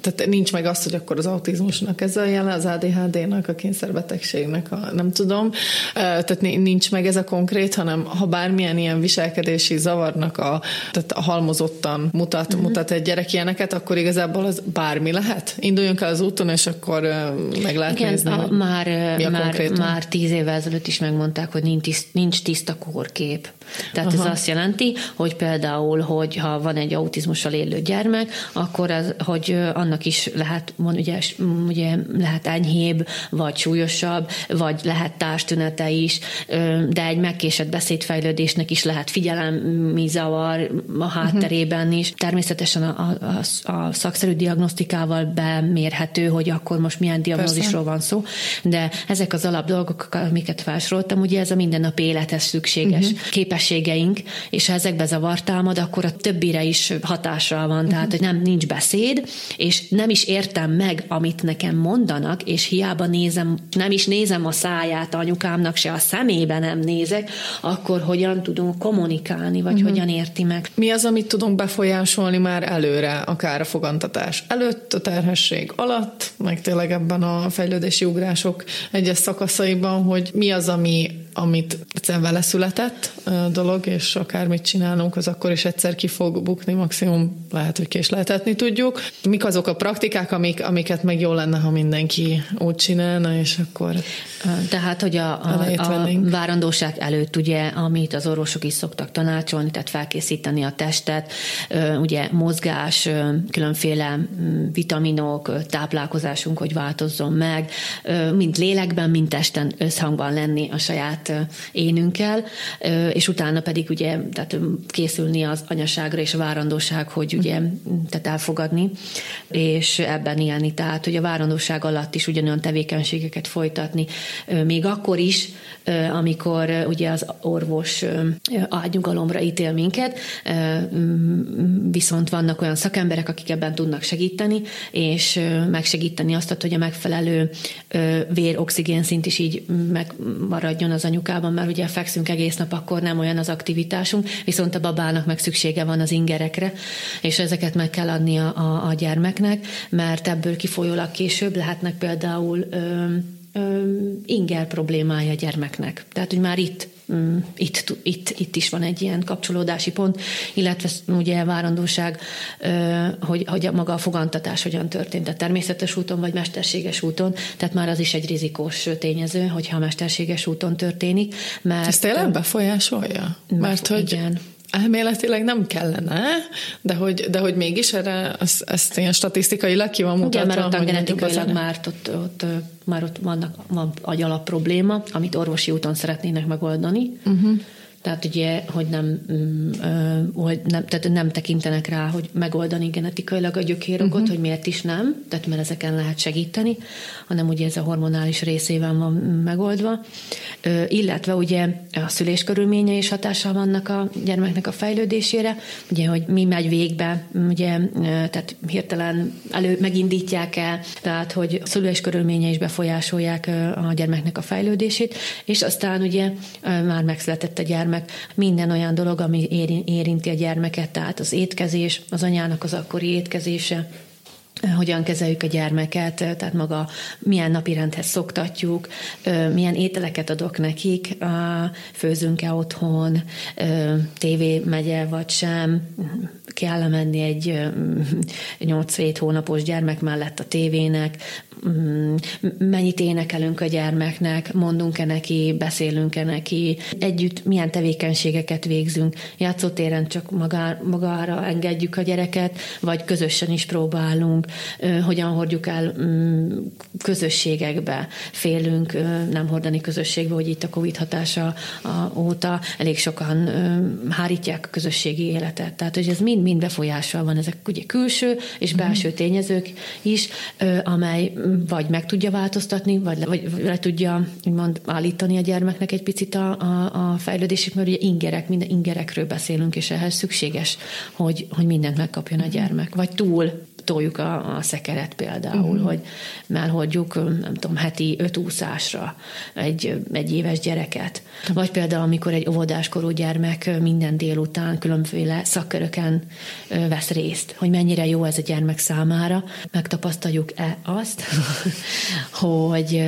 tehát nincs meg az, hogy akkor az autizmusnak ez a jele, az ADHD-nak, a kényszerbetegségnek, nem tudom. Tehát nincs meg ez a konkrét, hanem ha bármilyen ilyen viselkedési zavarnak tehát a halmozottan mutat egy gyerek ilyeneket, akkor igazából az bármi lehet. Induljunk el az úton, és akkor meg lehet nézni, már 10 évvel ezelőtt is megmondták, hogy nincs tiszta kórkép. Tehát ez azt jelenti, hogy például, hogyha van egy autizmussal élő gyermek, akkor hogy annak is lehet, ugye lehet enyhébb, vagy súlyosabb, vagy lehet társtünete is, de egy megkésett beszédfejlődésnek is lehet figyelemi zavar a hátterében is. Természetesen a szakszerű diagnosztikával bemérhető, hogy akkor most milyen diagnózisról van szó, de ezek az alap dolgok, amiket felsoroltam, ugye ez a mindennapi élethez szükséges képességeink, és ha ezekbe zavar támad, akkor a többire is hatással van, tehát hogy nincs beszéd, és nem is értem meg, amit nekem mondanak, és hiába nézem, nem is nézem a száját anyukámnak, se a szemébe nem nézek, akkor hogyan tudunk kommunikálni, vagy hogyan érti meg. Mi az, amit tudunk befolyásolni már előre, akár a fogantatás előtt, a terhesség alatt, meg tényleg ebben a fejlődési ugrások egyes szakaszaiban, hogy mi az, amit egyszerűen vele született dolog, és akármit csinálunk, az akkor is egyszer ki fog bukni, maximum lehet, hogy késleltetni tudjuk. Mik azok a praktikák, amiket meg jó lenne, ha mindenki úgy csinálna, és akkor tehát, hogy a várandóság előtt, ugye, amit az orvosok is szoktak tanácsolni, tehát felkészíteni a testet, ugye mozgás, különféle vitaminok, táplálkozásunk, hogy változzon meg, mint lélekben, mint testen összhangban lenni a saját énünkkel, és utána pedig ugye, tehát készülni az anyaságra és a várandóság, hogy ugye, tehát elfogadni, és ebben élni, tehát hogy a várandóság alatt is ugyanolyan tevékenységeket folytatni, még akkor is, amikor ugye az orvos átnyugalomra ítél minket, viszont vannak olyan szakemberek, akik ebben tudnak segíteni, és megsegíteni azt, hogy a megfelelő vér-oxigén szint is így megmaradjon az anyukában, mert ugye fekszünk egész nap, akkor nem olyan az aktivitásunk, viszont a babának meg szüksége van az ingerekre, és ezeket meg kell adni a gyermeknek, mert ebből kifolyólag később lehetnek például inger problémája a gyermeknek. Tehát, hogy már itt is van egy ilyen kapcsolódási pont, illetve ugye várandóság, hogy maga a fogantatás hogyan történt, tehát természetes úton vagy mesterséges úton, tehát már az is egy rizikós tényező, hogyha mesterséges úton történik. Ezt tényleg befolyásolja? Mert hogy igen. elméletileg nem kellene, de hogy mégis erre ezt ilyen statisztikailag ki van mutatva. Ugye, mert ott a genetikailag már ott van agyalap probléma, amit orvosi úton szeretnének megoldani. Uh-huh. Tehát ugye, hogy nem tekintenek rá, hogy megoldani genetikailag a gyökérokat, hogy miért is nem, tehát mert ezeken lehet segíteni, hanem ugye ez a hormonális részében van megoldva. Illetve ugye a szülés körülményei is hatással vannak a gyermeknek a fejlődésére, ugye, hogy mi megy végbe, ugye, tehát hirtelen megindítják el, tehát hogy a szülés körülményei is befolyásolják a gyermeknek a fejlődését, és aztán ugye már megszületett a gyermek, minden olyan dolog, ami érinti a gyermeket, tehát az étkezés, az anyának az akkori étkezése, hogyan kezeljük a gyermeket, tehát maga milyen napirendhez szoktatjuk, milyen ételeket adok nekik, főzünk-e otthon, tévé megy-e vagy sem, kell-e menni egy 8-7 hónapos gyermek mellett a tévének, mennyit énekelünk a gyermeknek, mondunk-e neki, beszélünk-e neki, együtt milyen tevékenységeket végzünk, játszótéren csak magára engedjük a gyereket, vagy közösen is próbálunk, hogyan hordjuk el közösségekbe, félünk nem hordani közösségbe, hogy itt a Covid hatása óta elég sokan hárítják a közösségi életet. Tehát, hogy ez mind befolyással van, ezek ugye külső és belső tényezők is, amely vagy meg tudja változtatni, vagy le tudja úgymond állítani a gyermeknek egy picit a fejlődését, mert ugye minden ingerekről beszélünk, és ehhez szükséges, hogy mindent megkapjon a gyermek. Vagy toljuk a szekeret például, hogy már hordjuk, nem tudom, heti 5 úszásra egy éves gyereket. Vagy például, amikor egy óvodáskorú gyermek minden délután különféle szakköröken vesz részt, hogy mennyire jó ez a gyermek számára. Megtapasztaljuk-e azt, hogy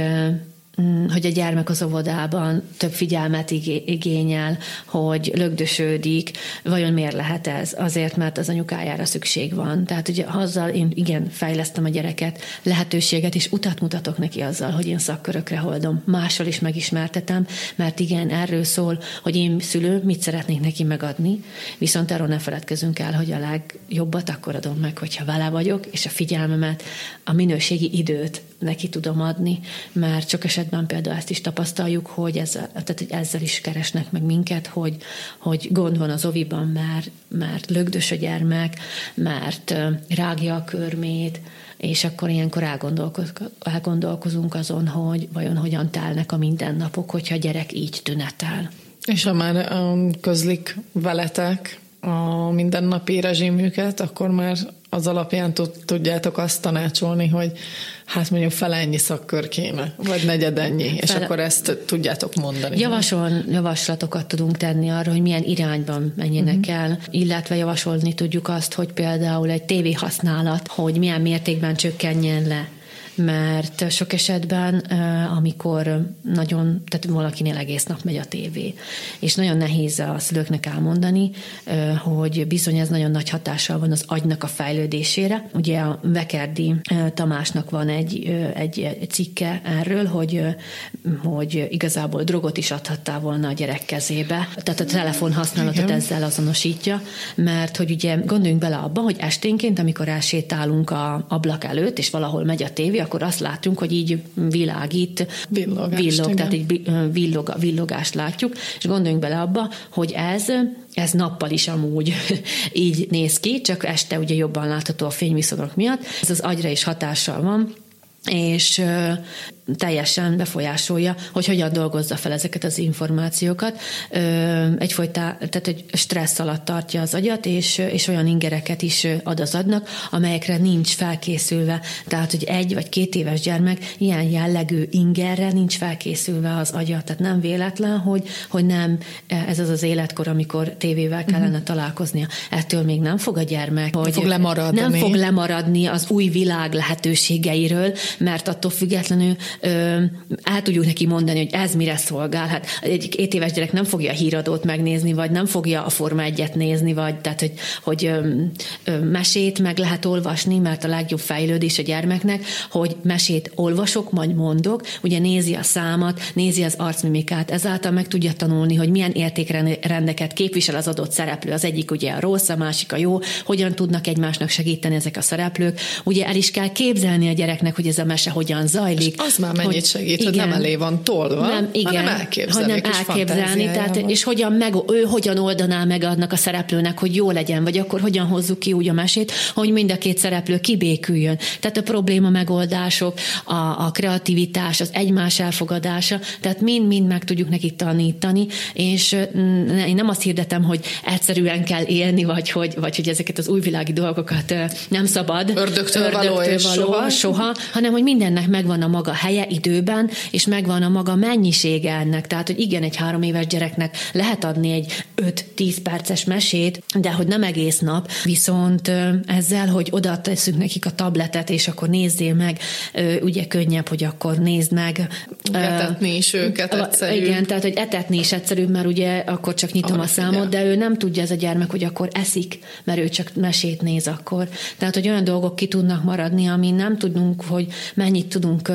a gyermek az óvodában több figyelmet igényel, hogy lögdösödik, vajon miért lehet ez? Azért, mert az anyukájára szükség van. Tehát ugye azzal én igen fejlesztem a gyereket, lehetőséget és utat mutatok neki azzal, hogy én szakkörökre holdom. Mással is megismertetem, mert igen, erről szól, hogy én szülő mit szeretnék neki megadni, viszont arról ne feledkezünk el, hogy a legjobbat akkor adom meg, hogyha vele vagyok, és a figyelmemet, a minőségi időt neki tudom adni, mert csak esetben például ezt is tapasztaljuk, hogy ezzel is keresnek meg minket, hogy gond van az oviban, mert lögdös a gyermek, mert rágja a körmét, és akkor ilyenkor elgondolkozunk azon, hogy vajon hogyan telnek a mindennapok, hogyha a gyerek így tünetel. És ha már közlik veletek a mindennapi rezsimjüket, akkor már az alapján tudjátok azt tanácsolni, hogy hát mondjuk fele ennyi szakkör kéne, vagy negyed ennyi, és akkor ezt tudjátok mondani. Javaslatokat tudunk tenni arra, hogy milyen irányban menjenek el, illetve javasolni tudjuk azt, hogy például egy tévéhasználat, hogy milyen mértékben csökkenjen le. Mert sok esetben, amikor tehát valakinél egész nap megy a tévé, és nagyon nehéz a szülőknek elmondani, hogy bizony ez nagyon nagy hatással van az agynak a fejlődésére. Ugye a Vekerdi Tamásnak van egy cikke erről, hogy igazából drogot is adhattál volna a gyerek kezébe. Tehát a telefonhasználatot ezzel azonosítja, mert hogy ugye gondoljunk bele abba, hogy esténként, amikor elsétálunk a ablak előtt, és valahol megy a tévé, akkor azt látunk, hogy így világít, villogást látjuk, és gondoljunk bele abba, hogy ez nappal is amúgy így néz ki, csak este ugye jobban látható a fényviszonyok miatt. Ez az agyra is hatással van, és teljesen befolyásolja, hogy hogyan dolgozza fel ezeket az információkat. Tehát egy stressz alatt tartja az agyat, és olyan ingereket is ad az agynak, amelyekre nincs felkészülve. Tehát, hogy 1 vagy 2 éves gyermek ilyen jellegű ingerre nincs felkészülve az agya. Tehát nem véletlen, hogy nem ez az az életkor, amikor tévével kellene találkoznia. Ettől még nem fog a gyermek, hogy nem fog lemaradni az új világ lehetőségeiről, mert attól függetlenül el tudjuk neki mondani, hogy ez mire szolgál. Hát egy 7 éves gyerek nem fogja a híradót megnézni, vagy nem fogja a Forma 1-et nézni, vagy tehát, hogy mesét meg lehet olvasni, mert a legjobb fejlődés a gyermeknek, hogy mesét olvasok, majd mondok, ugye nézi a számat, nézi az arcmimikát, ezáltal meg tudja tanulni, hogy milyen értékrendeket képvisel az adott szereplő. Az egyik ugye a rossz, a másik a jó, hogyan tudnak egymásnak segíteni ezek a szereplők. Ugye el is kell képzelni a gyereknek, hogy ez a mese hogyan zajlik. És az már mennyit hogy, segít, igen, hogy nem elé van tolva, nem, igen, hanem elképzelni. Hanem elképzelni, tehát, és hogyan ő hogyan oldaná meg annak a szereplőnek, hogy jó legyen, vagy akkor hogyan hozzuk ki úgy a mesét, hogy mind a két szereplő kibéküljön. Tehát a probléma megoldások, a kreativitás, az egymás elfogadása, tehát mind-mind meg tudjuk neki tanítani, és én nem azt hirdetem, hogy egyszerűen kell élni, vagy hogy ezeket az újvilági dolgokat nem szabad. Ördögtől való soha, hanem hogy mindennek megvan a maga helye időben, és megvan a maga mennyisége ennek. Tehát, hogy igen, egy 3 éves gyereknek lehet adni egy 5-10 perces mesét, de hogy nem egész nap, viszont ezzel, hogy oda teszünk nekik a tabletet, és akkor nézzél meg, ugye könnyebb, hogy akkor nézd meg. Etetni is őket egyszerűbb. Igen, tehát, hogy etetni is egyszerűbb, mert ugye akkor csak nyitom a számot, de ő nem tudja ez a gyermek, hogy akkor eszik, mert ő csak mesét néz akkor. Tehát, hogy olyan dolgok ki tudnak maradni, ami nem tudunk, hogy mennyit tudunk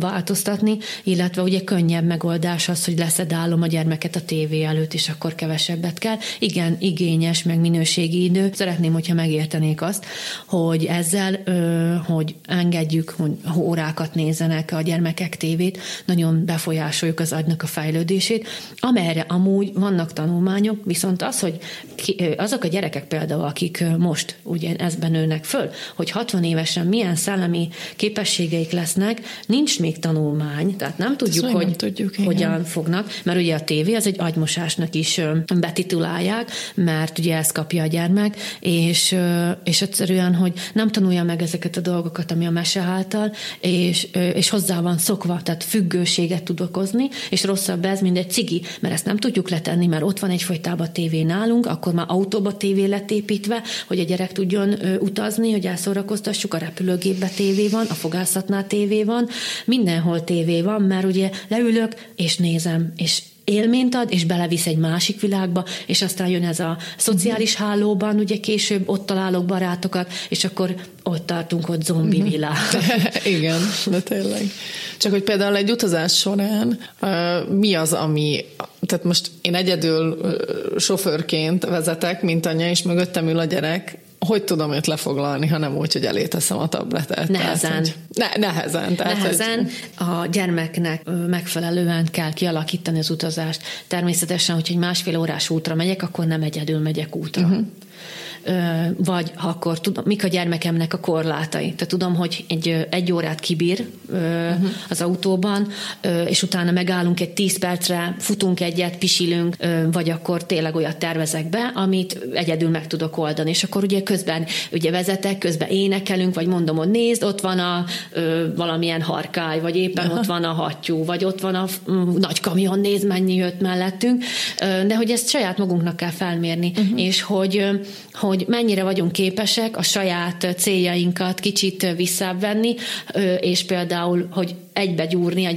változtatni, illetve ugye könnyebb megoldás az, hogy leszedálom a gyermeket a tévé előtt, és akkor kevesebbet kell. Igen, igényes, meg minőségi idő. Szeretném, hogyha megértenék azt, hogy ezzel, hogy engedjük, hogy órákat nézenek a gyermekek tévét, nagyon befolyásoljuk az agynak a fejlődését, amelyre amúgy vannak tanulmányok, viszont az, hogy azok a gyerekek például, akik most ugye ezben nőnek föl, hogy 60 évesen milyen szellemi képességeik lesznek, nincs még tanulmány, tehát nem tudjuk, hogy nem tudjuk, hogyan fognak, mert ugye a tévé az egy agymosásnak is betitulálják, mert ugye ezt kapja a gyermek, és egyszerűen, hogy nem tanulja meg ezeket a dolgokat, ami a mese által, és hozzá van szokva, tehát függőséget tud okozni, és rosszabb ez, mint egy cigi, mert ezt nem tudjuk letenni, mert ott van egyfolytában tévé nálunk, akkor már autóba tévé lett építve, hogy a gyerek tudjon utazni, hogy elszórakoztassuk, a repülőgépbe tévé van, a fogászatnál tévé van, mindenhol tévé van, mert ugye leülök és nézem, és élményt ad, és belevisz egy másik világba, és aztán jön ez a szociális hálóban, ugye később ott találok barátokat, és akkor ott tartunk, ott zombi világ. Igen, de tényleg. Csak hogy például egy utazás során mi az, ami, tehát most én egyedül sofőrként vezetek, mint anya, és mögöttem ül a gyerek, hogy tudom őt lefoglalni, ha nem úgy, hogy elé teszem a tabletet? Nehezen. A gyermeknek megfelelően kell kialakítani az utazást. Természetesen, hogyha egy 1,5 órás útra megyek, akkor nem egyedül megyek útra. Uh-huh. Vagy akkor tudom, mik a gyermekemnek a korlátai. Tehát tudom, hogy egy órát kibír az autóban, és utána megállunk egy 10 percre, futunk egyet, pisilünk, vagy akkor tényleg olyat tervezek be, amit egyedül meg tudok oldani. És akkor ugye közben ugye vezetek, közben énekelünk, vagy mondom, hogy nézd, ott van a valamilyen harkály, vagy éppen ott van a hattyú, vagy ott van a nagy kamion, nézd, mennyi jött mellettünk. De hogy ezt saját magunknak kell felmérni, és hogy mennyire vagyunk képesek a saját céljainkat kicsit visszávenni, és például, hogy egybe gyúrni a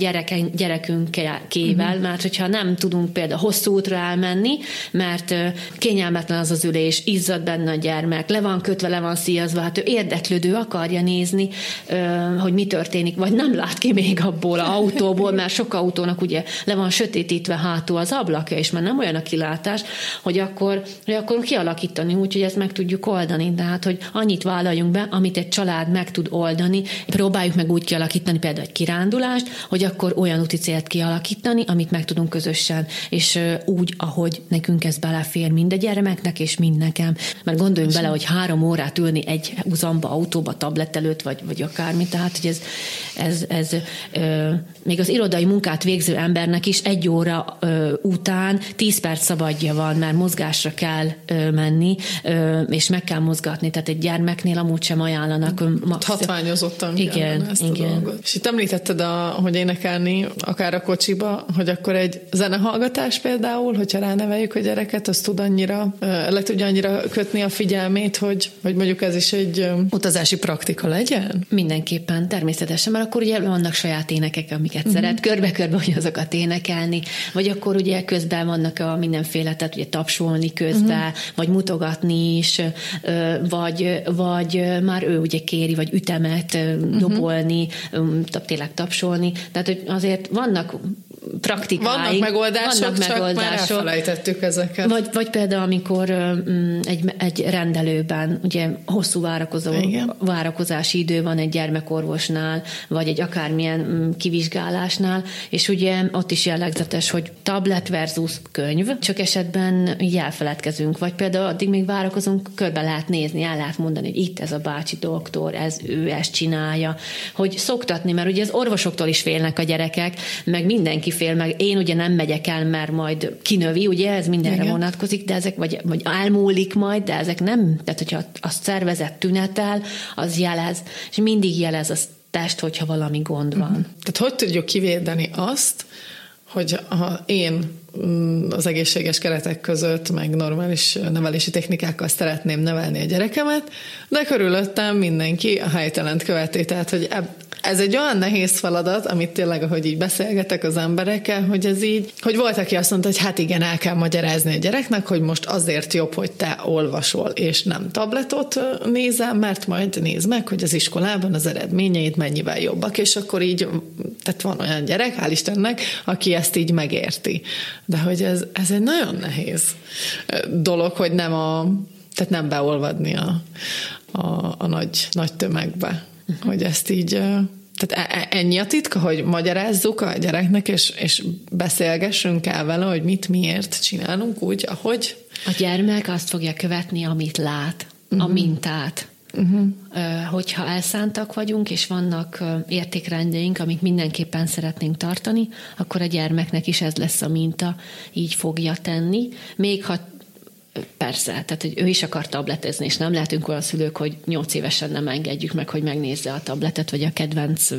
gyerekünkkével, mert hogyha nem tudunk például hosszú útra elmenni, mert kényelmetlen az az ülés, izzad benne a gyermek, le van kötve, le van szíjazva, hát ő érdeklődő, akarja nézni, hogy mi történik, vagy nem lát ki még abból az autóból, mert sok autónak ugye le van sötétítve hátul az ablakja, és már nem olyan a kilátás, hogy akkor kialakítani úgy, hogy ezt meg tudjuk oldani, tehát hogy annyit vállaljunk be, amit egy család meg tud oldani, próbáljuk meg úgy kialakítani például egy hogy akkor olyan úti célt kialakítani, amit meg tudunk közösen, és úgy, ahogy nekünk ez belefér mind a gyermeknek, és mind nekem. Mert gondoljunk bele, hogy 3 órát ülni egy uzamba, autóba, tablet előtt, vagy akármi, tehát, hogy ez még az irodai munkát végző embernek is 1 óra után 10 perc szabadja van, mert mozgásra kell menni, és meg kell mozgatni, tehát egy gyermeknél amúgy sem ajánlanak. Hatványozottan. Igen. És itt említetted oda, hogy énekelni, akár a kocsiba, hogy akkor egy zenehallgatás például, hogyha ráneveljük a gyereket, az tud annyira, le tudja annyira kötni a figyelmét, hogy mondjuk ez is egy utazási praktika legyen? Mindenképpen, természetesen, mert akkor ugye vannak saját énekek, amiket szeret, körbe-körbe, hogy azokat énekelni, vagy akkor ugye közben vannak a mindenféle, tehát ugye tapsolni közben, vagy mutogatni is, vagy már ő ugye kéri, vagy ütemet dobolni, tényleg tapsolni, tehát hogy azért vannak praktikáig. Vannak megoldások, már elfelejtettük ezeket. Vagy például, amikor egy rendelőben ugye hosszú várakozási idő van egy gyermekorvosnál, vagy egy akármilyen kivizsgálásnál, és ugye ott is jellegzetes, hogy tablet versus könyv, csak esetben így elfeledkezünk, vagy például addig még várakozunk, körbe lehet nézni, el lehet mondani, hogy itt ez a bácsi doktor, ő ezt csinálja, hogy szoktatni, mert ugye az orvosoktól is félnek a gyerekek, meg mindenki fél, meg én ugye nem megyek el, mert majd kinövi, ugye ez mindenre vonatkozik, de ezek, vagy elmúlik majd, de ezek nem, tehát hogyha a szervezet tünetel, az jelez, és mindig jelez a test, hogyha valami gond van. Tehát hogy tudjuk kivédeni azt, hogy ha én az egészséges keretek között, meg normális nevelési technikákkal szeretném nevelni a gyerekemet, de körülöttem mindenki a helytelent követi, tehát hogy ez egy olyan nehéz feladat, amit tényleg, ahogy így beszélgetek az emberekkel, hogy ez így, hogy volt, aki azt mondta, hogy hát igen, el kell magyarázni a gyereknek, hogy most azért jobb, hogy te olvasol, és nem tabletot nézel, mert majd nézd meg, hogy az iskolában az eredményeid mennyivel jobbak, és akkor így, tehát van olyan gyerek, hál' Istennek, aki ezt így megérti. De hogy ez egy nagyon nehéz dolog, hogy tehát nem beolvadni a nagy tömegbe. Hogy ezt így, tehát ennyi a titka, hogy magyarázzuk a gyereknek, és beszélgessünk el vele, hogy mit, miért csinálunk úgy, ahogy. A gyermek azt fogja követni, amit lát, a mintát. Hogyha elszántak vagyunk, és vannak értékrendjeink, amit mindenképpen szeretnénk tartani, akkor a gyermeknek is ez lesz a minta, így fogja tenni. Még ha persze, tehát hogy ő is akar tabletezni, és nem lehetünk olyan szülők, hogy 8 évesen nem engedjük meg, hogy megnézze a tabletet, vagy a kedvenc,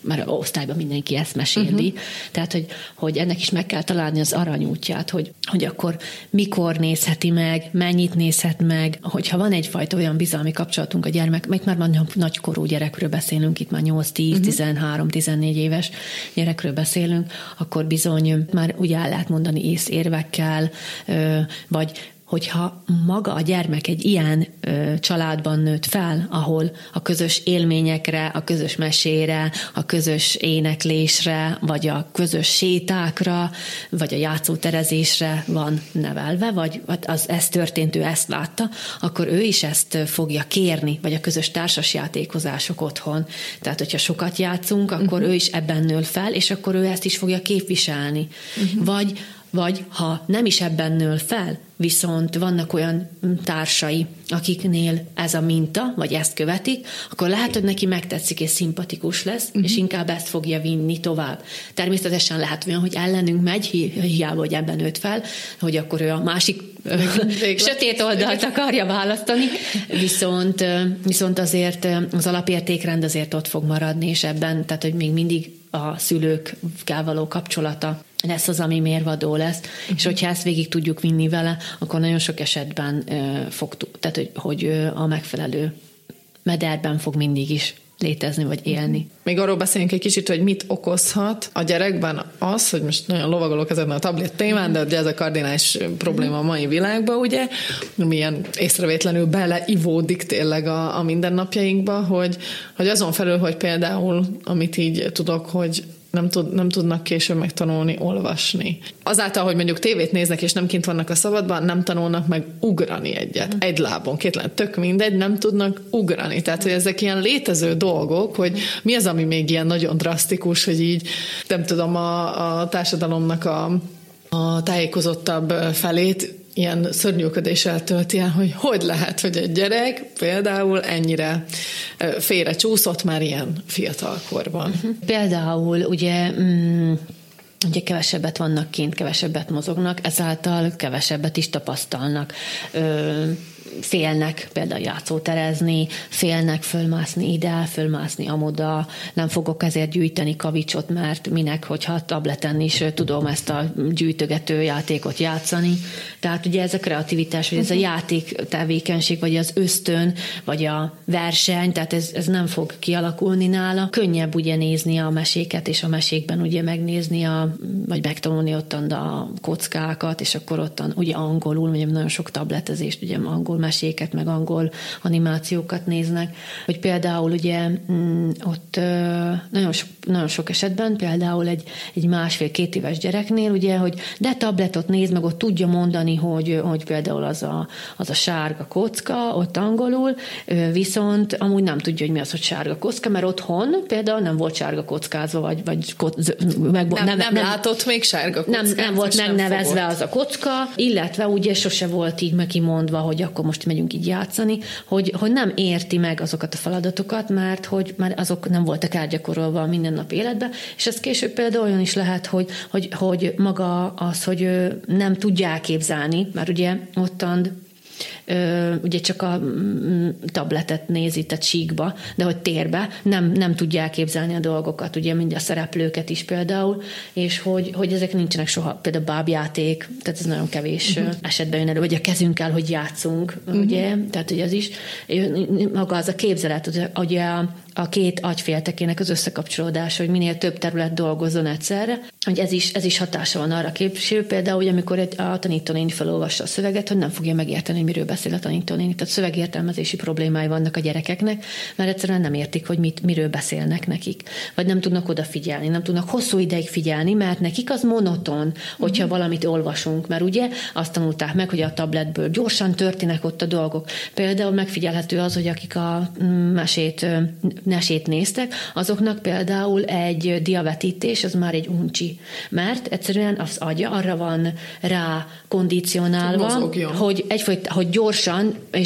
mert a osztályban mindenki ezt meséli. Tehát, hogy ennek is meg kell találni az aranyútját, hogy akkor mikor nézheti meg, mennyit nézhet meg, hogyha van egyfajta olyan bizalmi kapcsolatunk a gyermek, meg már nagykorú gyerekről beszélünk, itt már 8-10, 13-14 éves gyerekről beszélünk, akkor bizony már úgy el lehet mondani észérvekkel, vagy hogyha maga a gyermek egy ilyen családban nőtt fel, ahol a közös élményekre, a közös mesére, a közös éneklésre, vagy a közös sétákra, vagy a játszóterezésre van nevelve, vagy az ez történt, ő ezt látta, akkor ő is ezt fogja kérni, vagy a közös társasjátékozások otthon. Tehát, hogyha sokat játszunk, akkor ő is ebben nő fel, és akkor ő ezt is fogja képviselni. Vagy ha nem is ebben nől fel, viszont vannak olyan társai, akiknél ez a minta, vagy ezt követik, akkor lehet, hogy neki megtetszik és szimpatikus lesz, és inkább ezt fogja vinni tovább. Természetesen lehet olyan, hogy ellenünk megy, hiába, hogy ebben nőtt fel, hogy akkor ő a másik sötét oldalt akarja választani, viszont azért az alapértékrend azért ott fog maradni, és ebben, tehát hogy még mindig a szülőkkel való kapcsolata lesz az, ami mérvadó lesz, és hogyha ezt végig tudjuk vinni vele, akkor nagyon sok esetben hogy a megfelelő mederben fog mindig is létezni, vagy élni. Még arról beszélünk egy kicsit, hogy mit okozhat a gyerekben az, hogy most nagyon lovagolok ezen a tablet témán, de ugye ez a kardinális probléma a mai világban, ugye, milyen észrevétlenül beleivódik tényleg a mindennapjainkba, hogy azon felül, hogy például, amit így tudok, hogy nem tudnak később megtanulni olvasni. Azáltal, hogy mondjuk tévét néznek, és nem kint vannak a szabadban, nem tanulnak meg ugrani egyet. Egy lábon, két lábon, tök mindegy, nem tudnak ugrani. Tehát, hogy ezek ilyen létező dolgok, hogy mi az, ami még ilyen nagyon drasztikus, hogy így, nem tudom, a társadalomnak a tájékozottabb felét ilyen szörnyűködéssel tölti el, hogy lehet, hogy egy gyerek például ennyire félre csúszott már ilyen fiatalkorban. Például ugye kevesebbet vannak kint, kevesebbet mozognak, ezáltal kevesebbet is tapasztalnak. félnek például játszóterezni, félnek fölmászni ide, fölmászni amoda, nem fogok ezért gyűjteni kavicsot, mert minek, hogyha tableten is tudom ezt a gyűjtögető játékot játszani. Tehát ugye ez a kreativitás, vagy ez a játék tevékenység, vagy az ösztön, vagy a verseny, tehát ez nem fog kialakulni nála. Könnyebb ugye nézni a meséket, és a mesékben ugye megnézni, vagy megtanulni ottan a kockákat, és akkor ottan ugye angolul, ugye nagyon sok tabletezést, ugye angol meséket, meg angol animációkat néznek, hogy például ugye ott nagyon sok esetben, például egy 1,5-2 éves gyereknél, ugye, hogy de tabletot néz, meg ott tudja mondani, hogy például az a sárga kocka, ott angolul, viszont amúgy nem tudja, hogy mi az, hogy sárga kocka, mert otthon például nem volt sárga kockázva, nem látott még sárga kockát. Nem volt megnevezve az a kocka, illetve ugye sose volt így megimondva, hogy akkor most megyünk így játszani, hogy nem érti meg azokat a feladatokat, mert hogy már azok nem voltak átgyakorolva a mindennapi életben, és ez később például olyan is lehet, hogy maga az, hogy nem tudja elképzelni, mert ugye ottan ugye csak a tabletet nézi, tehát síkba, de hogy térbe, nem tudja elképzelni a dolgokat, ugye mind a szereplőket is például, és hogy ezek nincsenek soha, például bábjáték, tehát ez nagyon kevés esetben jön elő, vagy a kezünkkel, hogy játszunk, ugye, tehát hogy az is, maga az a képzelet, hogy a két agyféltekének az összekapcsolódása, hogy minél több terület dolgozzon egyszerre, hogy ez is hatása van arra képső, például, hogy amikor a tanítónéni felolvassa a szöveget, hogy nem fogja megérteni, miről beszél a tanítónéni. Tehát szövegértelmezési problémái vannak a gyerekeknek, mert egyszerűen nem értik, hogy miről beszélnek nekik. Vagy nem tudnak odafigyelni, nem tudnak hosszú ideig figyelni, mert nekik az monoton, hogyha valamit olvasunk, mert ugye azt tanulták meg, hogy a tabletből gyorsan történnek ott a dolgok. Például megfigyelhető az, hogy akik a mesét néztek, azoknak például egy diavetítés, az már egy uncsi. Mert egyszerűen az agya arra van rá kondicionálva, hogy hogy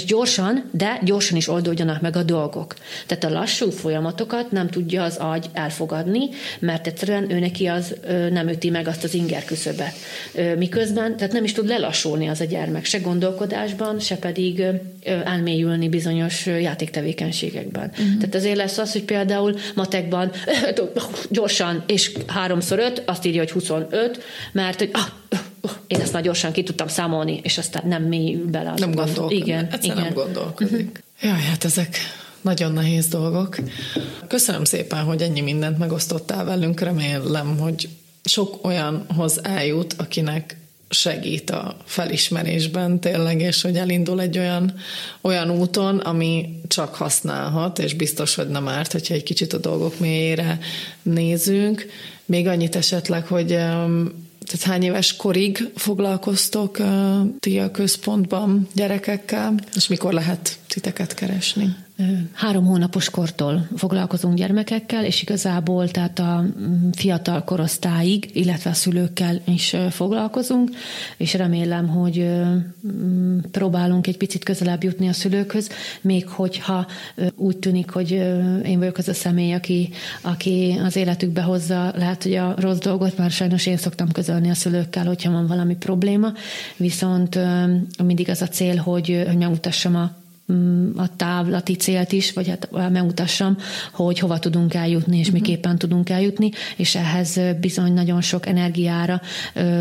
gyorsan, de gyorsan is oldódjanak meg a dolgok. Tehát a lassú folyamatokat nem tudja az agy elfogadni, mert egyszerűen ő neki az nem üti meg azt az ingerküszöbet. Miközben, tehát nem is tud lelassulni az a gyermek, se gondolkodásban, se pedig elmélyülni bizonyos játéktevékenységekben. Tehát azért lesz az, hogy például matekban gyorsan, és 3x5, azt írja, hogy 25, mert hogy én ezt már gyorsan ki tudtam számolni, és aztán nem mélyül bele. Nem gondolkodik. Igen. Nem gondolkodik. Jaj, hát ezek nagyon nehéz dolgok. Köszönöm szépen, hogy ennyi mindent megosztottál velünk. Remélem, hogy sok olyanhoz eljut, akinek segít a felismerésben tényleg, és hogy elindul egy olyan úton, ami csak használhat, és biztos, hogy nem árt, hogyha egy kicsit a dolgok mélyére nézünk. Még annyit esetleg, hogy tehát hány éves korig foglalkoztok ti a központban gyerekekkel, és mikor lehet titeket keresni? 3 hónapos kortól foglalkozunk gyermekekkel, és igazából tehát a fiatal korosztályig, illetve a szülőkkel is foglalkozunk, és remélem, hogy próbálunk egy picit közelebb jutni a szülőkhöz, még hogyha úgy tűnik, hogy én vagyok az a személy, aki az életükbe hozza, lehet, hogy a rossz dolgot, már sajnos én szoktam közölni a szülőkkel, hogyha van valami probléma, viszont mindig az a cél, hogy megmutassam a távlati célt is, vagy hát megmutassam, hogy hova tudunk eljutni, és miképpen tudunk eljutni, és ehhez bizony nagyon sok energiára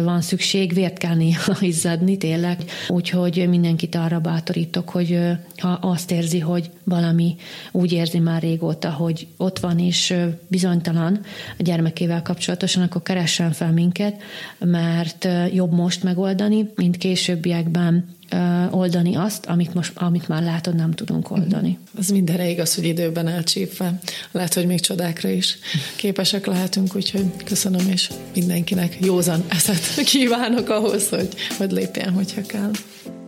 van szükség, vért kell néha izzadni, tényleg. Úgyhogy mindenkit arra bátorítok, hogy ha azt érzi, hogy valami úgy érzi már régóta, hogy ott van és bizonytalan a gyermekével kapcsolatosan, akkor keressen fel minket, mert jobb most megoldani, mint későbbiekben oldani azt, amit már látod, nem tudunk oldani. Ez mindenre igaz, hogy időben elcsípve. Lehet, hogy még csodákra is képesek lehetünk, úgyhogy köszönöm, és mindenkinek józan eszet kívánok ahhoz, hogy lépjen, hogyha kell.